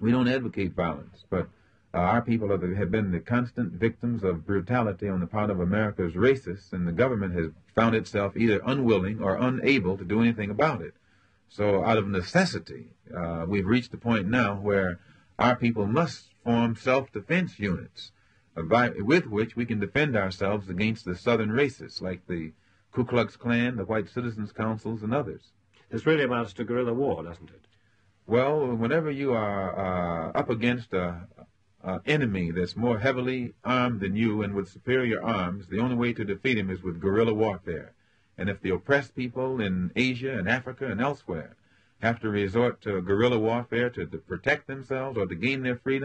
We don't advocate violence, but our people have been the constant victims of brutality on the part of America's racists, and the government has found itself either unwilling or unable to do anything about it. So out of necessity, we've reached the point now where our people must form self-defense units with which we can defend ourselves against the southern racists, like the Ku Klux Klan, the White Citizens Councils, and others. This really amounts to guerrilla war, doesn't it? Well, whenever you are up against an enemy that's more heavily armed than you and with superior arms, the only way to defeat him is with guerrilla warfare. And if the oppressed people in Asia and Africa and elsewhere have to resort to guerrilla warfare to protect themselves or to gain their freedom,